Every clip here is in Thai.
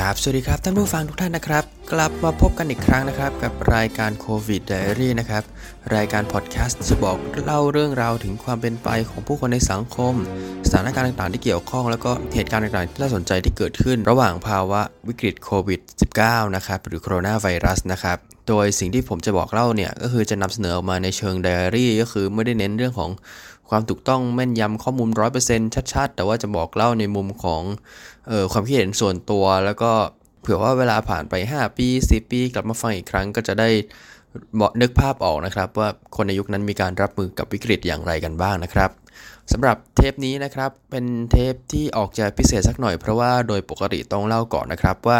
ครับสวัสดีครับท่านผู้ฟังทุกท่านนะครับกลับมาพบกันอีกครั้งนะครับกับรายการโควิดไดอารี่นะครับรายการพอดแคสต์จะบอกเล่าเรื่องราวถึงความเป็นไปของผู้คนในสังคมสถานการณ์ต่างๆที่เกี่ยวข้องแล้วก็เหตุการณ์ต่างๆที่น่าสนใจที่เกิดขึ้นระหว่างภาวะวิกฤตโควิด -19 นะครับหรือโคโรนาไวรัสนะครับโดยสิ่งที่ผมจะบอกเล่าเนี่ยก็คือจะนำเสนอออกมาในเชิงไดอารี่ก็คือไม่ได้เน้นเรื่องของความถูกต้องแม่นยำข้อมูล 100% ชัดๆแต่ว่าจะบอกเล่าในมุมของความคิดเห็นส่วนตัวแล้วก็เผื่อว่าเวลาผ่านไป5ปี10ปีกลับมาฟังอีกครั้งก็จะได้นึกภาพออกนะครับว่าคนในยุคนั้นมีการรับมือกับวิกฤตอย่างไรกันบ้างนะครับสำหรับเทปนี้นะครับเป็นเทปที่ออกจะพิเศษสักหน่อยเพราะว่าโดยปกติต้องเล่าก่อนนะครับว่า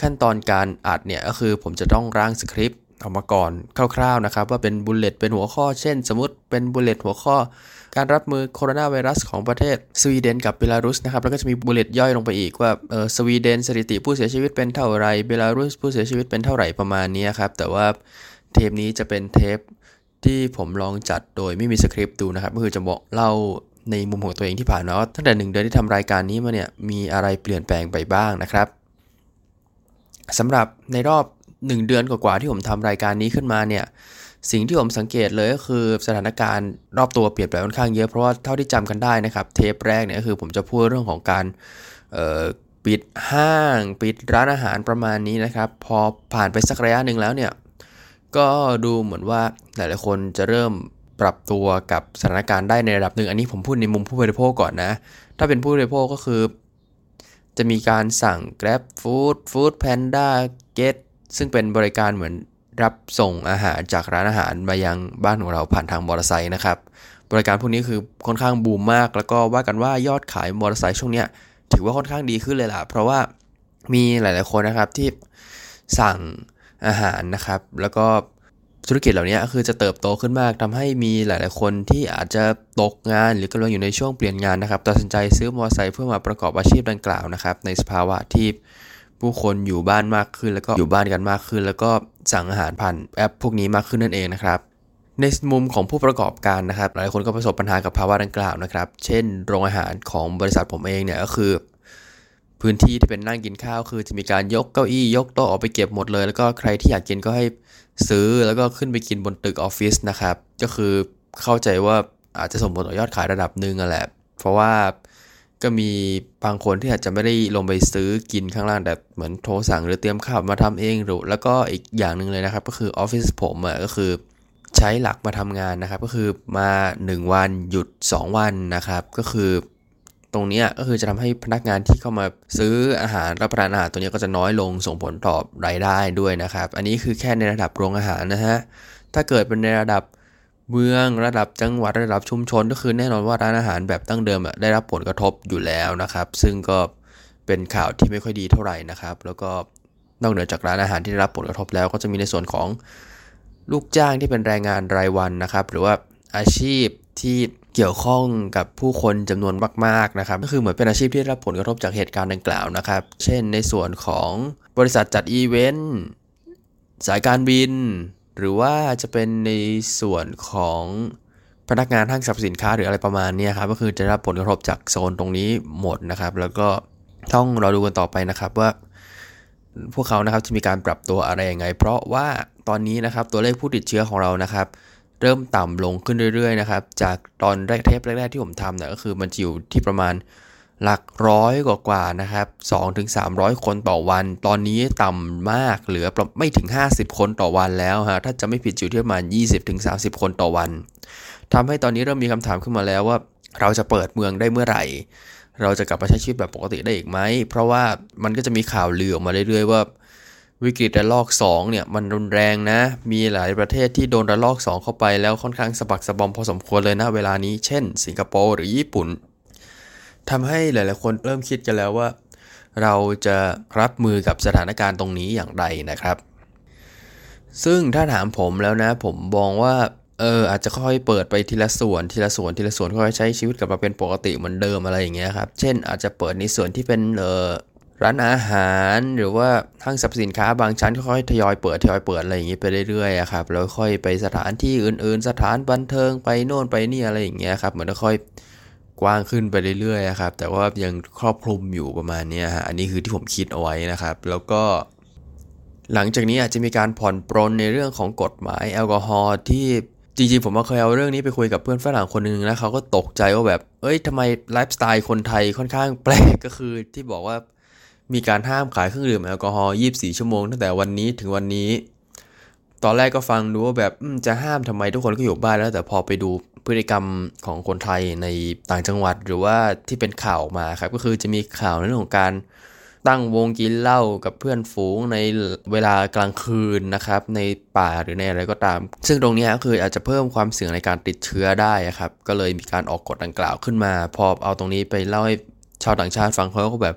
ขั้นตอนการอัดเนี่ยก็คือผมจะต้องร่างสคริปต์ออกมาก่อนคร่าวๆนะครับว่าเป็นบุลเลตเป็นหัวข้อเช่นสมมติเป็นบุลเลตหัวข้อการรับมือโคโรนาไวรัสของประเทศสวีเดนกับเบลารุสนะครับแล้วก็จะมีบุลเลตย่อยลงไปอีกว่าสวีเดนสถิติผู้เสียชีวิตเป็นเท่าไรเบลารุสผู้เสียชีวิตเป็นเท่าไหร่ประมาณนี้ครับแต่ว่าเทปนี้จะเป็นเทปที่ผมลองจัดโดยไม่มีสคริปต์ดูนะครับก็คือจะบอกเล่าในมุมของตัวเองที่ผ่านมาตั้งแต่1เดือนที่ทำรายการนี้มาเนี่ยมีอะไรเปลี่ยนแปลงไปบ้างนะครับสำหรับในรอบ1เดือนกว่าๆที่ผมทำรายการนี้ขึ้นมาเนี่ยสิ่งที่ผมสังเกตเลยก็คือสถานการณ์รอบตัวเปลี่ยนแปลงค่อนข้างเยอะเพราะว่าเท่าที่จำกันได้นะครับเทปแรกเนี่ยคือผมจะพูดเรื่องของการปิดห้างปิดร้านอาหารประมาณนี้นะครับพอผ่านไปสักระยะนึงแล้วเนี่ยก็ดูเหมือนว่าหลายๆคนจะเริ่มปรับตัวกับสถานการณ์ได้ในระดับหนึ่งอันนี้ผมพูดในมุมผู้บริโภคก่อนนะถ้าเป็นผู้บริโภคก็คือจะมีการสั่ง Grab Food Foodpanda Get ซึ่งเป็นบริการเหมือนรับส่งอาหารจากร้านอาหารมายังบ้านของเราผ่านทางมอเตอร์ไซค์นะครับบริการพวกนี้คือค่อนข้างบูมมากแล้วก็ว่ากันว่ายอดขายมอเตอร์ไซค์ช่วงเนี้ยถือว่าค่อนข้างดีขึ้นเลยล่ะเพราะว่ามีหลายๆคนนะครับที่สั่งอาหารนะครับแล้วก็ธุรกิจเหล่านี้คือจะเติบโตขึ้นมากทำให้มีหลายๆคนที่อาจจะตกงานหรือกำลังอยู่ในช่วงเปลี่ยนงานนะครับตัดสินใจซื้อมอเตอร์ไซค์เพื่อมาประกอบอาชีพดังกล่าวนะครับในสภาวะที่ผู้คนอยู่บ้านมากขึ้นแล้วก็อยู่บ้านกันมากขึ้นแล้วก็สั่งอาหารผ่านแอปพวกนี้มากขึ้นนั่นเองนะครับในมุมของผู้ประกอบการนะครับหลายคนก็ประสบปัญหากับภาวะดังกล่าวนะครับเช่นโรงอาหารของบริษัทผมเองเนี่ยก็คือพื้นที่ที่เป็นนั่งกินข้าวคือจะมีการยกเก้าอี้ยกโต๊ะออกไปเก็บหมดเลยแล้วก็ใครที่อยากกินก็ให้ซื้อแล้วก็ขึ้นไปกินบนตึกออฟฟิศนะครับก็คือเข้าใจว่าอาจจะส่งผลต่อยอดขายระดับนึงอ่ะแหละเพราะว่าก็มีบางคนที่อาจจะไม่ได้ลงไปซื้อกินข้างล่างแต่เหมือนโทรสั่งหรือเตรียมข้าวมาทำเองหรือแล้วก็อีกอย่างนึงเลยนะครับก็คือออฟฟิศผมก็คือใช้หลักมาทำงานนะครับก็คือมา1วันหยุด2วันนะครับก็คือตรงนี้ก็คือจะทำให้พนักงานที่เข้ามาซื้ออาหารรับประทานอาหารตัวนี้ก็จะน้อยลงส่งผลต่อรายได้ด้วยนะครับอันนี้คือแค่ในระดับโรงอาหารนะฮะถ้าเกิดเป็นในระดับเมืองระดับจังหวัดระดับชุมชนก็คือแน่นอนว่าร้านอาหารแบบตั้งเดิมได้รับผลกระทบอยู่แล้วนะครับซึ่งก็เป็นข่าวที่ไม่ค่อยดีเท่าไหร่นะครับแล้วก็นอกเหนือจากร้านอาหารที่ได้รับผลกระทบแล้วก็จะมีในส่วนของลูกจ้างที่เป็นแรงงานรายวันนะครับหรือว่าอาชีพที่เกี่ยวข้องกับผู้คนจำนวนมากๆนะครับก็คือเหมือนเป็นอาชีพที่ได้รับผลกระทบจากเหตุการณ์ดังกล่าวนะครับเช่นในส่วนของบริษัทจัดอีเวนต์สายการบินหรือว่าจะเป็นในส่วนของพนักงานห้างสรรพสินค้าหรืออะไรประมาณนี้ครับก็คือจะได้รับผลกระทบจากโซนตรงนี้หมดนะครับแล้วก็ต้องรอดูกันต่อไปนะครับว่าพวกเขานะครับจะมีการปรับตัวอะไรยังไงเพราะว่าตอนนี้นะครับตัวเลขผู้ติดเชื้อของเรานะครับเริ่มต่ำลงขึ้นเรื่อยๆนะครับจากตอนแรกเทปแรกๆที่ผมทำเนี่ยก็คือมันอยู่ที่ประมาณหลักร้อยกว่าๆนะครับ 2-300 คนต่อวันตอนนี้ต่ำมากเหลือไม่ถึง50คนต่อวันแล้วฮะถ้าจะไม่ผิดอยู่ที่ประมาณ 20-30 คนต่อวันทำให้ตอนนี้เริ่มมีคำถามขึ้นมาแล้วว่าเราจะเปิดเมืองได้เมื่อไหร่เราจะกลับมาใช้ชีวิตแบบปกติได้อีกไหมเพราะว่ามันก็จะมีข่าวลือออกมาเรื่อยๆว่าวิกฤตระลอก2เนี่ยมันรุนแรงนะมีหลายประเทศที่โดนระลอก2เข้าไปแล้วค่อนข้างสะบักสะบอมพอสมควรเลยนะเวลานี้เช่นสิงคโปร์หรือญี่ปุ่นทำให้หลายๆคนเริ่มคิดกันแล้วว่าเราจะรับมือกับสถานการณ์ตรงนี้อย่างไรนะครับซึ่งถ้าถามผมแล้วนะผมมองว่าอาจจะค่อยเปิดไปทีละส่วนค่อยใช้ชีวิตกลับมาเป็นปกติเหมือนเดิมอะไรอย่างเงี้ยครับเช่นอาจจะเปิดในส่วนที่เป็นร้านอาหารหรือว่าห้างสรรพสินค้าบางชั้นค่อยๆทยอยเปิดอะไรอย่างนี้ไปเรื่อยๆครับแล้วค่อยไปสถานที่อื่นๆสถานบันเทิงไปโน่นไปนี่อะไรอย่างเงี้ยครับเหมือนค่อย กว้างขึ้นไปเรื่อยๆครับแต่ว่ายังครอบคลุมอยู่ประมาณนี้ฮะอันนี้คือที่ผมคิดเอาไว้นะครับแล้วก็หลังจากนี้อาจจะมีการผ่อนปรนในเรื่องของกฎหมายแอลกอฮอล์ที่จริงๆผมเคยเอาเรื่องนี้ไปคุยกับเพื่อนฝรั่งคนนึงนะเขาก็ตกใจว่าแบบเอ้ยทำไมไลฟ์สไตล์คนไทยค่อนข้างแปลกก็คือที่บอกว่ามีการห้ามขายเครื่องดื่มแอลกอฮอล์24ชั่วโมงตั้งแต่วันนี้ถึงวันนี้ตอนแรกก็ฟังดูว่าแบบจะห้ามทำไมทุกคนก็อยู่บ้านแล้วแต่พอไปดูพฤติกรรมของคนไทยในต่างจังหวัดหรือว่าที่เป็นข่าวออกมาครับก็คือจะมีข่าวในเรื่องของการตั้งวงกินเหล้ากับเพื่อนฝูงในเวลากลางคืนนะครับในป่าหรือในอะไรก็ตามซึ่งตรงนี้ก็คืออาจจะเพิ่มความเสี่ยงในการติดเชื้อได้ครับก็เลยมีการออกกฎดังกล่าวขึ้นมาพอเอาตรงนี้ไปเล่าให้ชาวต่างชาติฟังเขาก็แบบ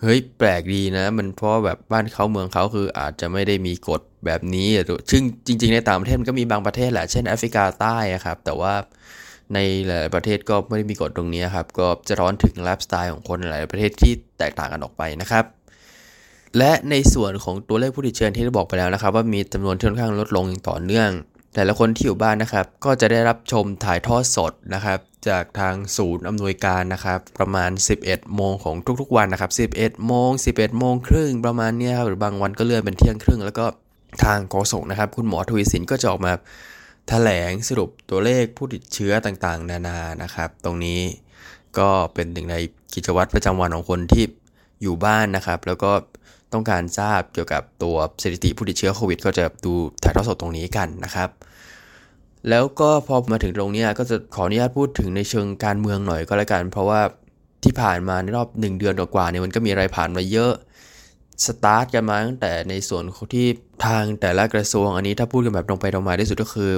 เฮ้ยแปลกดีนะมันเพราะแบบบ้านเขาเมืองเขาคืออาจจะไม่ได้มีกฎแบบนี้ซึ่งจริงๆในต่างประเทศมันก็มีบางประเทศแหละเช่นแอฟริกาใต้ครับแต่ว่าในหลายประเทศก็ไม่ได้มีกฎตรงนี้ครับก็จะร้อนถึงไลฟ์สไตล์ของคนหลายประเทศที่แตกต่างกันออกไปนะครับและในส่วนของตัวเลขผู้ติดเชื้อที่ได้บอกไปแล้วนะครับว่ามีจำนวนที่ค่อนข้างลดลงอย่างต่อเนื่องแต่ละคนที่อยู่บ้านนะครับก็จะได้รับชมถ่ายทอดสดนะครับจากทางศูนย์อำนวยการนะครับประมาณ 11:00 นของทุกๆวันนะครับ 11:00 น 11:00 นครึ่งประมาณนี้ครับหรือบางวันก็เลื่อนเป็นเที่ยงครึ่งแล้วก็ทางโฆษกนะครับคุณหมอทวีสินก็จะออกมาแถลงสรุปตัวเลขผู้ติดเชื้อต่างๆนานานะครับตรงนี้ก็เป็นหนึ่งในกิจวัตรประจำวันของคนที่อยู่บ้านนะครับแล้วก็ต้องการทราบเกี่ยวกับตัวสถิติผู้ติดเชื้อโควิดก็จะดูถ่ายทอดสดตรงนี้กันนะครับแล้วก็พอมาถึงตรงนี้ก็จะขออนุญาตพูดถึงในเชิงการเมืองหน่อยก็แล้วกันเพราะว่าที่ผ่านมาในรอบ1เดือนกว่าๆเนี่ยมันก็มีอะไรผ่านมาเยอะสตาร์ทกันมาตั้งแต่ในส่วนที่ทางแต่ละกระทรวงอันนี้ถ้าพูดกันแบบตรงไปตรงมาที่สุดก็คือ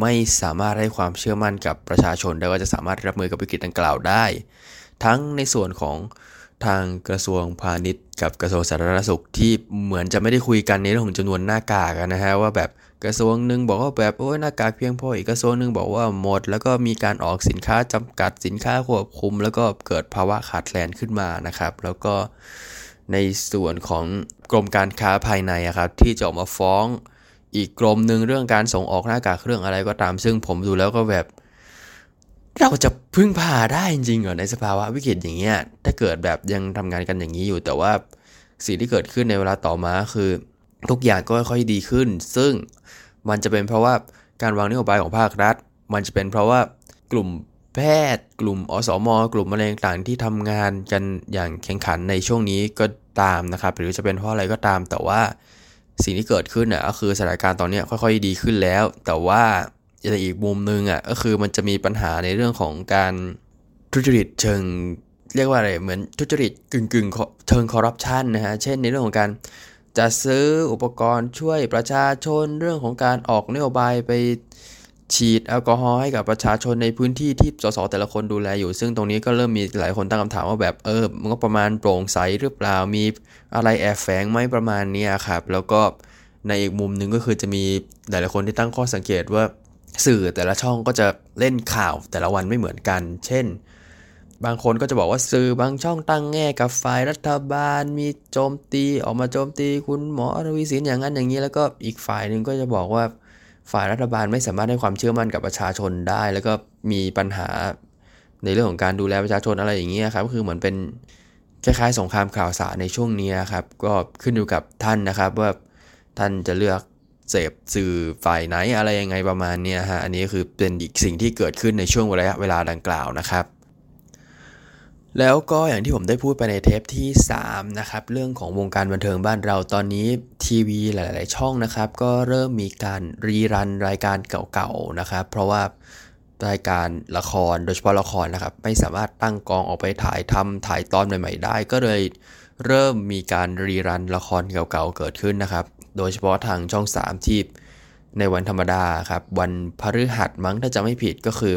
ไม่สามารถให้ความเชื่อมั่นกับประชาชนได้ว่าจะสามารถรับมือกับวิกฤตดังกล่าวได้ทั้งในส่วนของทางกระทรวงพาณิชย์กับกระทรวงสาธารณสุขที่เหมือนจะไม่ได้คุยกันในเรื่องของจำนวนหน้ากากนะฮะว่าแบบกระทรวงนึงบอกว่าแบบโอ้ยหน้ากากเพียงพออีกกระทรวงนึงบอกว่าหมดแล้วก็มีการออกสินค้าจำกัดสินค้าควบคุมแล้วก็เกิดภาวะขาดแคลนขึ้นมานะครับแล้วก็ในส่วนของกรมการค้าภายในครับที่จะออกมาฟ้องอีกกรมนึงเรื่องการส่งออกหน้ากากเรื่องอะไรก็ตามซึ่งผมดูแล้วก็แบบเราจะพึ่งพาได้จริงเหรอในสภาวะวิกฤตอย่างเงี้ยถ้าเกิดแบบยังทำงานกันอย่างนี้อยู่แต่ว่าสิ่งที่เกิดขึ้นในเวลาต่อมาคือทุกอย่างก็ค่อยๆดีขึ้นซึ่งมันจะเป็นเพราะว่าการวางนโยบายของภาครัฐมันจะเป็นเพราะว่ากลุ่มแพทย์กลุ่มอสมกลุ่มอะไรต่างๆที่ทำงานกันอย่างแข่งขันในช่วงนี้ก็ตามนะครับหรือจะเป็นเพราะอะไรก็ตามแต่ว่าสิ่งที่เกิดขึ้นก็คือสถานการณ์ตอนนี้ค่อยๆดีขึ้นแล้วแต่ว่าในอีกมุมนึงก็คือมันจะมีปัญหาในเรื่องของการทุจริตเชิงเรียกว่าอะไรเหมือนทุจริตกึ่งเชิงคอร์รัปชันนะฮะเช่นในเรื่องของการจะซื้ออุปกรณ์ช่วยประชาชนเรื่องของการออกนโยบายไปฉีดแอลกอฮอล์ให้กับประชาชนในพื้นที่ที่สสแต่ละคนดูแลอยู่ซึ่งตรงนี้ก็เริ่มมีหลายคนตั้งคำถามว่าแบบมันก็ประมาณโปร่งใสหรือเปล่ามีอะไรแอบแฝงไหมประมาณนี้ครับแล้วก็ในอีกมุมนึงก็คือจะมีหลายคนที่ตั้งข้อสังเกตว่าสื่อแต่ละช่องก็จะเล่นข่าวแต่ละวันไม่เหมือนกันเช่นบางคนก็จะบอกว่าสื่อบางช่องตั้งแง่กับฝ่ายรัฐบาลมีโจมตีออกมาโจมตีคุณหมอทวีสินอย่างนั้นอย่างนี้แล้วก็อีกฝ่ายนึงก็จะบอกว่าฝ่ายรัฐบาลไม่สามารถให้ความเชื่อมั่นกับประชาชนได้แล้วก็มีปัญหาในเรื่องของการดูแลประชาชนอะไรอย่างเงี้ยครับก็คือเหมือนเป็นคล้ายๆสงครามข่าวสารในช่วงนี้ครับก็ขึ้นอยู่กับท่านนะครับว่าท่านจะเลือกเสพสื่อฝ่ายไหนอะไรยังไงประมาณเนี้ยฮะอันนี้คือเป็นอีกสิ่งที่เกิดขึ้นในช่วงระยะเวลาดังกล่าวนะครับแล้วก็อย่างที่ผมได้พูดไปในเทปที่3นะครับเรื่องของวงการบันเทิงบ้านเราตอนนี้ทีวีหลายๆช่องนะครับก็เริ่มมีการรีรันรายการเก่าๆนะครับเพราะว่ารายการละครโดยเฉพาะละครนะครับไม่สามารถตั้งกองออกไปถ่ายตอนใหม่ๆได้ก็เลยเริ่มมีการรีรันละครเก่าๆเกิดขึ้นนะครับโดยเฉพาะทางช่อง3ที่ในวันธรรมดาครับวันพฤหัสมั้งถ้าจะไม่ผิดก็คือ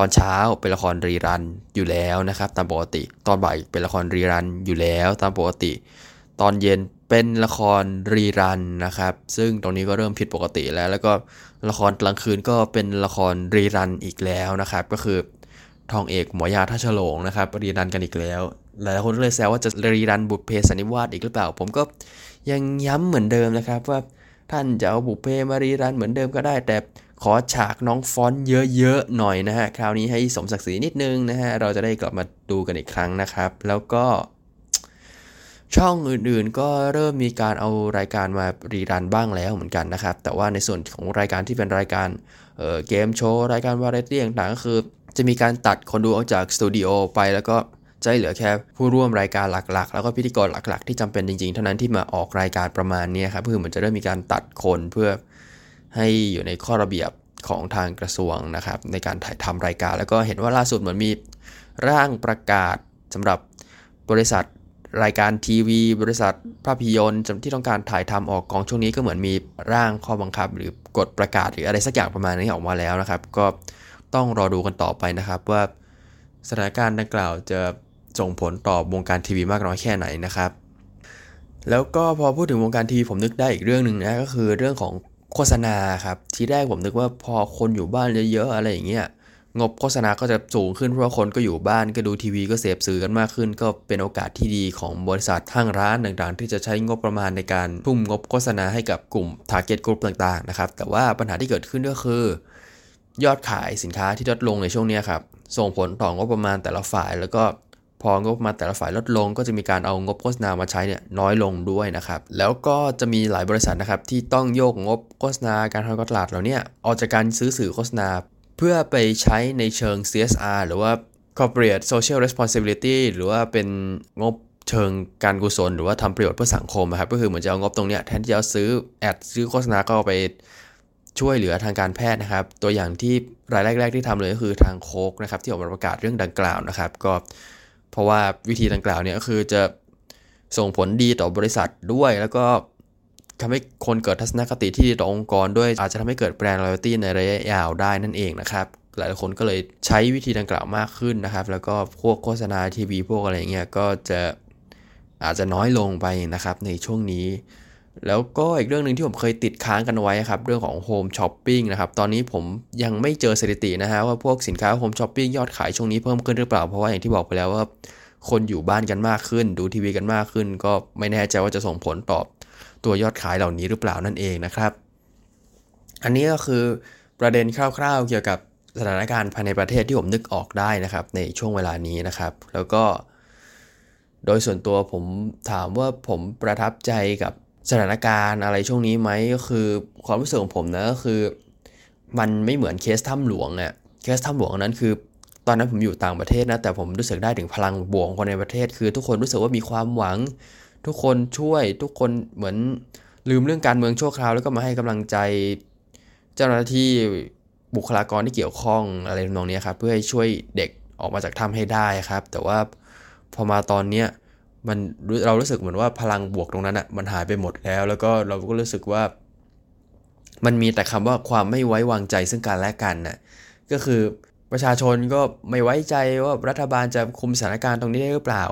ตอนเช้าเป็นละครรีรันอยู่แล้วนะครับตามปกติตอนบ่ายเป็นละครรีรันอยู่แล้วตามปกติตอนเย็นเป็นละครรีรันนะครับซึ่งตรงนี้ก็เริ่มผิดปกติแล้วแล้วก็ละครกลางคืนก็เป็นละครรีรันอีกแล้วนะครับก็คือทองเอกหมอยาท่าฉลงนะครับรีรันกันอีกแล้วหลายคนเลยแซวว่าจะรีรันบุพเพสันนิวาสอีกหรือเปล่าผมก็ยังย้ำเหมือนเดิมนะครับว่า ท่านจะเอาบุพเพมารีรันเหมือนเดิมก็ได้แต่ขอฉากน้องฟอนต์เยอะๆหน่อยนะฮะคราวนี้ให้สมศักดิ์ศรีนิดนึงนะฮะเราจะได้กลับมาดูกันอีกครั้งนะครับแล้วก็ช่องอื่นๆก็เริ่มมีการเอารายการมารีรันบ้างแล้วเหมือนกันนะครับแต่ว่าในส่วนของรายการที่เป็นรายการเกมโชว์รายการวาไรตี้ต่างๆก็คือจะมีการตัดคนดูออกจากสตูดิโอไปแล้วก็จะเหลือแค่ผู้ร่วมรายการหลักๆแล้วก็พิธีกรหลักๆที่จำเป็นจริงๆเท่านั้นที่มาออกรายการประมาณนี้ครับคือมันจะเริ่มมีการตัดคนเพื่อให้อยู่ในข้อระเบียบของทางกระทรวงนะครับในการถ่ายทำรายการแล้วก็เห็นว่าล่าสุดเหมือนมีร่างประกาศสำหรับบริษัทรายการทีวีบริษัทภาพยนตร์ที่ต้องการถ่ายทำออกกองช่วงนี้ก็เหมือนมีร่างข้อบังคับหรือกฎประกาศหรืออะไรสักอย่างประมาณนี้ออกมาแล้วนะครับก็ต้องรอดูกันต่อไปนะครับว่าสถานการณ์ดังกล่าวจะส่งผลต่อวงการทีวีมากน้อยแค่ไหนนะครับแล้วก็พอพูดถึงวงการทีวีผมนึกได้อีกเรื่องนึงนะก็คือเรื่องของโฆษณาครับทีแรกผมนึกว่าพอคนอยู่บ้านเยอะๆอะไรอย่างเงี้ยงบโฆษณาก็จะสูงขึ้นเพราะว่าคนก็อยู่บ้านก็ดูทีวีก็เสพสื่อกันมากขึ้นก็เป็นโอกาสที่ดีของบริษัทห้างร้านต่างๆที่จะใช้งบประมาณในการทุ่มงบโฆษณาให้กับกลุ่ม target group ต่างๆนะครับแต่ว่าปัญหาที่เกิดขึ้นก็คือยอดขายสินค้าที่ลดลงในช่วงนี้ครับส่งผลต่องบประมาณแต่ละฝ่ายแล้วก็พองบประมาณแต่ละฝ่ายลดลงก็จะมีการเอางบโฆษณามาใช้เนี่ยน้อยลงด้วยนะครับแล้วก็จะมีหลายบริษัทนะครับที่ต้องโยกงบโฆษณาการทำการตลาดเหล่านี้ออกจากการซื้อสื่อโฆษณาเพื่อไปใช้ในเชิง CSR หรือว่า Corporate Social Responsibility หรือว่าเป็นงบเชิงการกุศลหรือว่าทำประโยชน์เพื่อสังคมนะครับก็คือเหมือนจะเอางบตรงนี้แทนที่จะซื้อแอดซื้อโฆษณาก็ไปช่วยเหลือทางการแพทย์นะครับตัวอย่างที่รายแรกๆที่ทำเลยก็คือทางโค้กนะครับที่ออกมาประกาศเรื่องดังกล่าวนะครับก็เพราะว่าวิธีดังกล่าวเนี่ยก็คือจะส่งผลดีต่อบริษัทด้วยแล้วก็ทำให้คนเกิดทัศนคติที่ดีต่อองค์กรด้วยอาจจะทำให้เกิดแบรนด์ loyalty ในระยะยาวได้นั่นเองนะครับหลายคนก็เลยใช้วิธีดังกล่าวมากขึ้นนะครับแล้วก็พวกโฆษณาทีวีพวกอะไรเงี้ยก็จะอาจจะน้อยลงไปนะครับในช่วงนี้แล้วก็อีกเรื่องนึงที่ผมเคยติดค้างกันไว้ครับเรื่องของ home shopping นะครับตอนนี้ผมยังไม่เจอสถิตินะฮะว่าพวกสินค้า home shopping ยอดขายช่วงนี้เพิ่มขึ้นหรือเปล่าเพราะว่าอย่างที่บอกไปแล้วว่าคนอยู่บ้านกันมากขึ้นดูทีวีกันมากขึ้นก็ไม่แน่ใจว่าจะส่งผลต่อตัวยอดขายเหล่านี้หรือเปล่านั่นเองนะครับอันนี้ก็คือประเด็นคร่าวๆเกี่ยวกับสถานการณ์ภายในประเทศที่ผมนึกออกได้นะครับในช่วงเวลานี้นะครับแล้วก็โดยส่วนตัวผมถามว่าผมประทับใจกับสถานการณ์อะไรช่วงนี้ไหมก็คือความรู้สึกของผมนะก็คือมันไม่เหมือนเคสถ้ำหลวงเนี่ยเคสถ้ำหลวงนั้นคือตอนนั้นผมอยู่ต่างประเทศนะแต่ผมรู้สึกได้ถึงพลังบวกของคนในประเทศคือทุกคนรู้สึกว่ามีความหวังทุกคนช่วยทุกคนเหมือนลืมเรื่องการเมืองชั่วคราวแล้วก็มาให้กำลังใจเจ้าหน้าที่บุคลากรที่เกี่ยวข้องอะไรทำนองนี้ครับเพื่อให้ช่วยเด็กออกมาจากถ้ำให้ได้ครับแต่ว่าพอมาตอนเนี้ยมันเรารู้สึกเหมือนว่าพลังบวกตรงนั้นอ่ะมันหายไปหมดแล้วแล้วก็เราก็รู้สึกว่ามันมีแต่คำว่าความไม่ไว้วางใจซึ่งกันและกันน่ะก็คือประชาชนก็ไม่ไว้ใจว่ารัฐบาลจะคุมสถานการณ์ตรงนี้ได้หรือเปล่า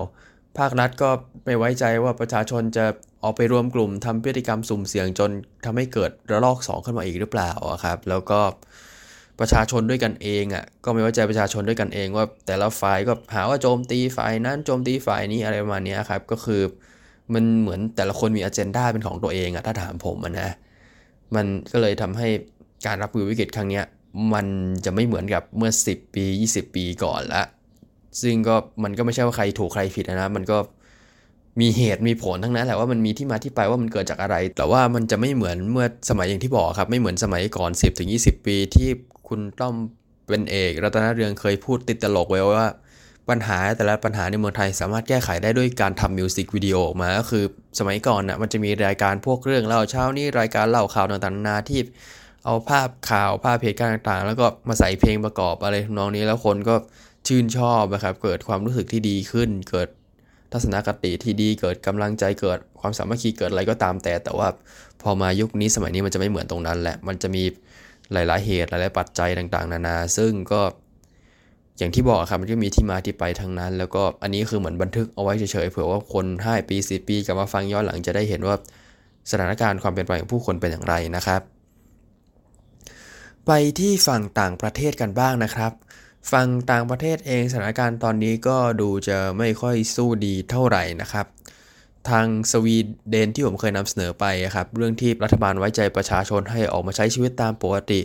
ภาครัฐก็ไม่ไว้ใจว่าประชาชนจะออกไปรวมกลุ่มทำพฤติกรรมสุ่มเสี่ยงจนทำให้เกิดระลอก2ขึ้นมาอีกหรือเปล่าครับแล้วก็ประชาชนด้วยกันเองอ่ะก็ไม่ไว้ใจประชาชนด้วยกันเองว่าแต่ละฝ่ายก็หาว่าโจมตีฝ่ายนั้นโจมตีฝ่ายนี้อะไรประมาณนี้ครับก็คือมันเหมือนแต่ละคนมีอเจนดาเป็นของตัวเองอ่ะถ้าถามผมนะมันก็เลยทำให้การรับมือวิกฤตครั้งนี้มันจะไม่เหมือนกับเมื่อ10ปี20ปีก่อนละซึ่งก็มันก็ไม่ใช่ว่าใครถูกใครผิดนะมันก็มีเหตุมีผลทั้งนั้นแหละว่ามันมีที่มาที่ไปว่ามันเกิดจากอะไรแต่ว่ามันจะไม่เหมือนเมื่อสมัยอย่างที่บอกครับไม่เหมือนสมัยก่อน 10-20 ปีที่คุณต้อมเป็นเอกรัตนเรืองเคยพูดติดตลกไว้ว่าปัญหาแต่ละปัญหาในเมืองไทยสามารถแก้ไขได้ด้วยการทำมิวสิกวิดีโอออกมาก็คือสมัยก่อนนะมันจะมีรายการพวกเรื่องเล่าเช้านี้รายการเล่าข่าวต่างๆนานาที่เอาภาพข่าวภาพเหตุการณ์ต่างๆแล้วก็มาใส่เพลงประกอบอะไรทำนองนี้แล้วคนก็ชื่นชอบนะครับเกิดความรู้สึกที่ดีขึ้นเกิดทัศนคติที่ดีเกิดกำลังใจเกิดความสามัคคีเกิดอะไรก็ตามแต่ว่าพอมายุคนี้สมัยนี้มันจะไม่เหมือนตรงนั้นแหละมันจะมีหลายๆเหตุหลายๆปัจจัยต่างๆนานาซึ่งก็อย่างที่บอกครับมันก็มีที่มาที่ไปทั้งนั้นแล้วก็อันนี้คือเหมือนบันทึกเอาไว้เฉยๆเผื่อว่าคน5ปี10ปีกลับมาฟังย้อนหลังจะได้เห็นว่าสถานการณ์ความเปลี่ยนแปลงของผู้คนเป็นอย่างไรนะครับไปที่ฝั่งต่างประเทศกันบ้างนะครับฝั่งต่างประเทศเองสถานการณ์ตอนนี้ก็ดูจะไม่ค่อยสู้ดีเท่าไหร่นะครับ ทางสวีเดนที่ผมเคยนำเสนอไปครับเรื่องที่รัฐบาลไว้ใจประชาชนให้ออกมาใช้ชีวิตตามปกติ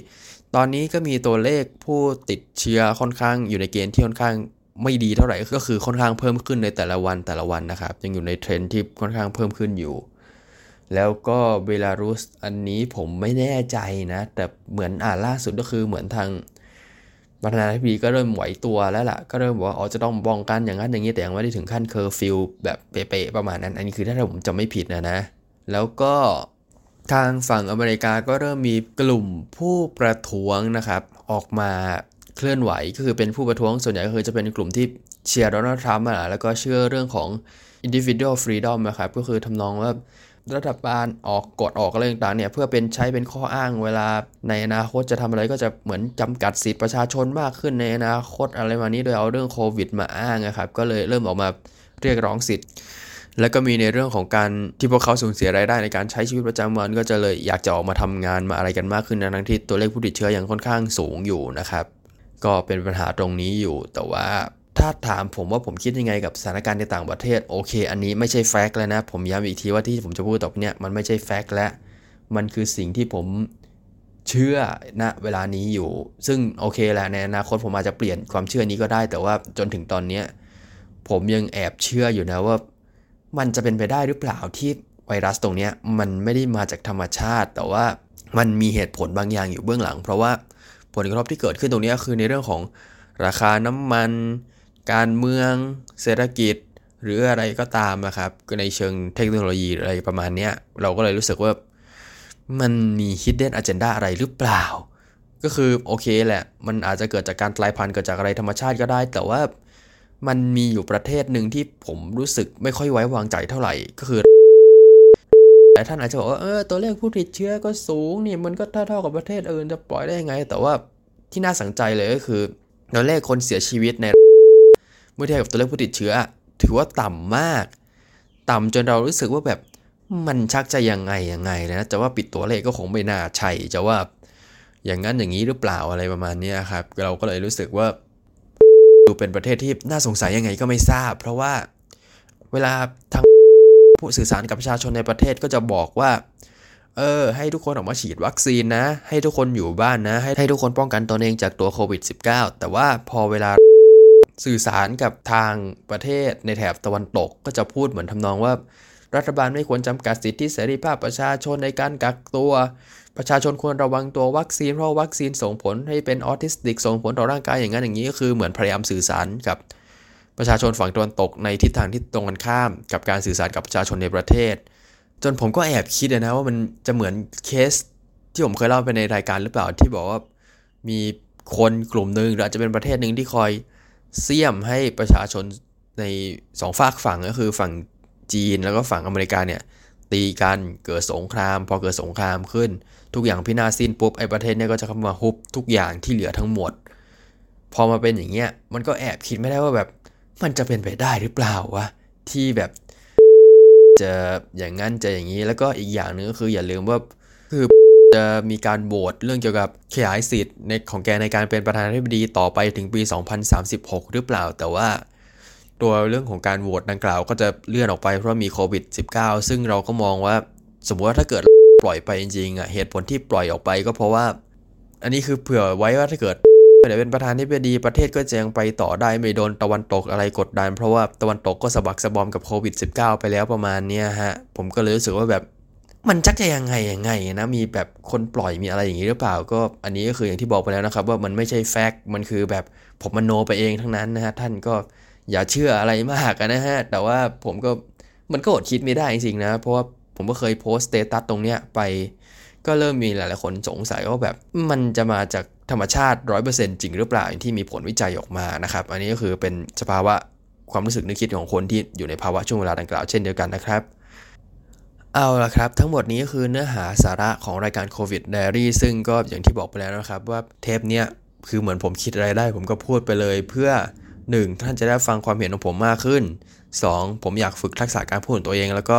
ตอนนี้ก็มีตัวเลขผู้ติดเชื้อค่อนข้างอยู่ในเกณฑ์ที่ค่อนข้างไม่ดีเท่าไหร่ก็คือค่อนข้างเพิ่มขึ้นในแต่ละวันนะครับยังอยู่ในเทรนด์ที่ค่อนข้างเพิ่มขึ้นอยู่แล้วก็เบลารุสอันนี้ผมไม่แน่ใจนะแต่เหมือนล่าสุดก็คือเหมือนทางประธานาธิบดีก็เริ่มไหวตัวแล้วล่ะก็เริ่มบอกว่าจะต้องป้องกันอย่างนั้นอย่างนี้แต่ยังไม่ได้ถึงขั้นเคอร์ฟิวแบบเป๊ะๆประมาณนั้นอันนี้คือถ้าผมจำไม่ผิดนะแล้วก็ทางฝั่งอเมริกาก็เริ่มมีกลุ่มผู้ประท้วงนะครับออกมาเคลื่อนไหวก็คือเป็นผู้ประท้วงส่วนใหญ่ก็คือจะเป็นกลุ่มที่เชียร์โดนัลด์ทรัมป์แล้วก็เชื่อเรื่องของ individual freedom นะครับก็คือทำนองว่ารัฐบาลออกกฎออกอะไรต่างๆเนี่ยเพื่อเป็นใช้เป็นข้ออ้างเวลาในอนาคตจะทำอะไรก็จะเหมือนจำกัดสิทธิประชาชนมากขึ้นในอนาคตอะไรมานี้โดยเอาเรื่องโควิดมาอ้างนะครับก็เลยเริ่มออกมาเรียกร้องสิทธิ์แล้วก็มีในเรื่องของการที่พวกเขาสูญเสียรายได้ในการใช้ชีวิตประจำวันก็จะเลยอยากจะออกมาทำงานมาอะไรกันมากขึ้นทั้งที่ตัวเลขผู้ติดเชื้อยังค่อนข้างสูงอยู่นะครับก็เป็นปัญหาตรงนี้อยู่แต่ว่าถ้าถามผมว่าผมคิดยังไงกับสถานการณ์ในต่างประเทศโอเคอันนี้ไม่ใช่แฟกต์แล้วนะผมย้ำอีกทีว่าที่ผมจะพูดต่อไปเนี่ยมันไม่ใช่แฟกต์แล้วมันคือสิ่งที่ผมเชื่อณเวลานี้อยู่ซึ่งโอเคแหละในอนาคตผมอาจจะเปลี่ยนความเชื่อนี้ก็ได้แต่ว่าจนถึงตอนนี้ผมยังแอบเชื่ออยู่นะว่ามันจะเป็นไปได้หรือเปล่าที่ไวรัสตรงนี้มันไม่ได้มาจากธรรมชาติแต่ว่ามันมีเหตุผลบางอย่างอยู่เบื้องหลังเพราะว่าผลกระทบที่เกิดขึ้นตรงนี้คือในเรื่องของราคาน้ำมันการเมืองเศรษฐกิจหรืออะไรก็ตามนะครับในเชิงเทคโนโลยีอะไรประมาณนี้เราก็เลยรู้สึกว่ามันมี hidden agenda อะไรหรือเปล่าก็คือโอเคแหละมันอาจจะเกิดจากการกลายพันธุ์เกิดจากอะไรธรรมชาติก็ได้แต่ว่ามันมีอยู่ประเทศหนึ่งที่ผมรู้สึกไม่ค่อยไว้วางใจเท่าไหร่ก็คือแต่ท่านอาจจะบอกว่าตัวเลขผู้ติดเชื้อก็สูงนี่มันก็เท่ากับประเทศอื่นจะปล่อยได้ยังไงแต่ว่าที่น่าสนใจเลยก็คือตัวเลขคนเสียชีวิตในเมื่อเทียบกับตัวเลขผู้ติดเชื้อถือว่าต่ำมากต่ำจนเรารู้สึกว่าแบบมันชักจะยังไงนะจะว่าปิดตัวเลขก็คงไม่น่าใช่จะว่าอย่างนั้นอย่างนี้หรือเปล่าอะไรประมาณนี้ครับเราก็เลยรู้สึกว่าดูเป็นประเทศที่น่าสงสัยยังไงก็ไม่ทราบเพราะว่าเวลาทางผู้สื่อสารกับประชาชนในประเทศก็จะบอกว่าให้ทุกคนออกมาฉีดวัคซีนนะให้ทุกคนอยู่บ้านนะให้ทุกคนป้องกันตนเองจากตัวโควิด -19 แต่ว่าพอเวลาสื่อสารกับทางประเทศในแถบตะวันตกก็จะพูดเหมือนทำนองว่ารัฐบาลไม่ควรจำกัดสิทธิเสรีภาพประชาชนในการกักตัวประชาชนควรระวังตัววัคซีนเพราะวัคซีนส่งผลให้เป็นออทิสติกส่งผลต่อร่างกายอย่างนั้นอย่างนี้ก็คือเหมือนพยายามสื่อสารกับประชาชนฝั่งตะวันตกในทิศทางที่ตรงกันข้ามกับการสื่อสารกับประชาชนในประเทศจนผมก็แอบคิดนะว่ามันจะเหมือนเคสที่ผมเคยเล่าไปในรายการหรือเปล่าที่บอกว่ามีคนกลุ่มนึงหรืออาจจะเป็นประเทศนึงที่คอยเสี่ยมให้ประชาชนในสองฝั่งก็คือฝั่งจีนแล้วก็ฝั่งอเมริกาเนี่ยตีกันเกิดสงครามพอเกิดสงครามขึ้นทุกอย่างพินาศสิ้นปุ๊บไอ้ประเทศเนี่ยก็จะเข้ามาฮุบทุกอย่างที่เหลือทั้งหมดพอมาเป็นอย่างเงี้ยมันก็แอบคิดไม่ได้ว่าแบบมันจะเป็นไปได้หรือเปล่าวะที่แบบจะอย่างนั้นจะอย่างนี้แล้วก็อีกอย่างนึงก็คืออย่าลืมว่าคือจะมีการโหวตเรื่องเกี่ยวกับขยายสิทธิ์ของแกในการเป็นประธานาธิบดีต่อไปถึงปี2036หรือเปล่าแต่ว่าตัวเรื่องของการโหวตดังกล่าวก็จะเลื่อนออกไปเพราะมีโควิด -19 ซึ่งเราก็มองว่าสมมติว่าถ้าเกิดปล่อยไปจริงๆเหตุผลที่ปล่อยออกไปก็เพราะว่าอันนี้คือเผื่อไว้ว่าถ้าเกิดเป็นประธานาธิบดีประเทศก็จะยังไปต่อได้ไม่โดนตะวันตกอะไรกดดันเพราะว่าตะวันตกก็สะบักสะบอมกับโควิด -19 ไปแล้วประมาณนี้ฮะผมก็เลยรู้สึกว่าแบบมันชักจะยังไงนะมีแบบคนปล่อยมีอะไรอย่างนี้หรือเปล่าก็อันนี้ก็คืออย่างที่บอกไปแล้วนะครับว่ามันไม่ใช่แฟกต์มันคือแบบผมมโนไปเองทั้งนั้นนะฮะท่านก็อย่าเชื่ออะไรมากนะฮะแต่ว่าผมก็มันก็อดคิดไม่ได้จริงๆนะเพราะว่าผมก็เคยโพสต์สเตตัสตรงเนี้ยไปก็เริ่มมีหลายๆคนสงสัยว่าแบบมันจะมาจากธรรมชาติ 100% จริงหรือเปล่าที่มีผลวิจัยออกมานะครับอันนี้ก็คือเป็นสภาวะความรู้สึกนึกคิดของคนที่อยู่ในภาวะช่วงเวลาดังกล่าวเช่นเดียวกันนะครับเอาละครับทั้งหมดนี้ก็คือเนื้อหาสาระของรายการ COVID Diary ซึ่งก็อย่างที่บอกไปแล้วนะครับว่าเทปเนี้ยคือเหมือนผมคิดอะไรได้ผมก็พูดไปเลยเพื่อ 1. ท่านจะได้ฟังความเห็นของผมมากขึ้น 2. ผมอยากฝึกทักษะการพูดของตัวเองแล้วก็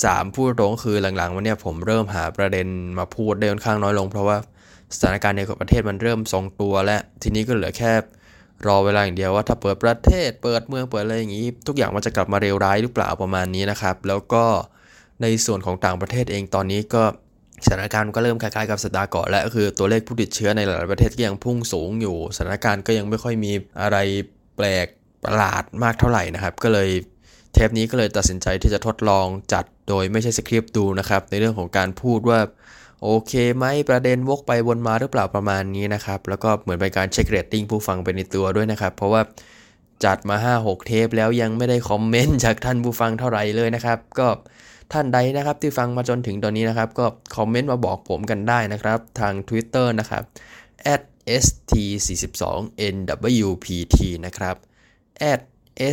3. พูดตรงคือหลังๆวันเนี้ยผมเริ่มหาประเด็นมาพูดได้ค่อนข้างน้อยลงเพราะว่าสถานการณ์ในประเทศมันเริ่มทรงตัวและทีนี้ก็เหลือแค่ รอเวลาอย่างเดียวว่าถ้าเปิดประเทศเปิดเมืองเปิดอะไรอย่างนี้ทุกอย่างมันจะกลับมาเลวร้ายหรือเปล่าประมาณนี้นะครับแล้วก็ในส่วนของต่างประเทศเองตอนนี้ก็สถานการณ์ก็เริ่มคล้ายๆกับสัปดาห์ก่อนแล้วก็คือตัวเลขผู้ติดเชื้อในหลายประเทศก็ยังพุ่งสูงอยู่สถานการณ์ก็ยังไม่ค่อยมีอะไรแปลกประหลาดมากเท่าไหร่นะครับก็เลยเทปนี้ก็เลยตัดสินใจที่จะทดลองจัดโดยไม่ใช่สคริปต์ดูนะครับในเรื่องของการพูดว่าโอเคไหมประเด็นวกไปวนมาหรือเปล่าประมาณนี้นะครับแล้วก็เหมือนเป็นการเช็คเรตติ้งผู้ฟังไปในตัวด้วยนะครับเพราะว่าจัดมา 5-6 เทปแล้วยังไม่ได้คอมเมนต์จากท่านผู้ฟังเท่าไหร่เลยนะครับก็ท่านใดนะครับที่ฟังมาจนถึงตอนนี้นะครับก็คอมเมนต์มาบอกผมกันได้นะครับทาง Twitter นะครับ @st42nwpt นะครับ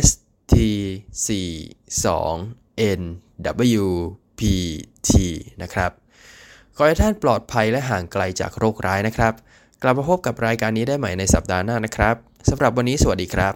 @st42nwpt นะครับขอให้ท่านปลอดภัยและห่างไกลจากโรคร้ายนะครับกลับมาพบกับรายการนี้ได้ใหม่ในสัปดาห์หน้านะครับสำหรับวันนี้สวัสดีครับ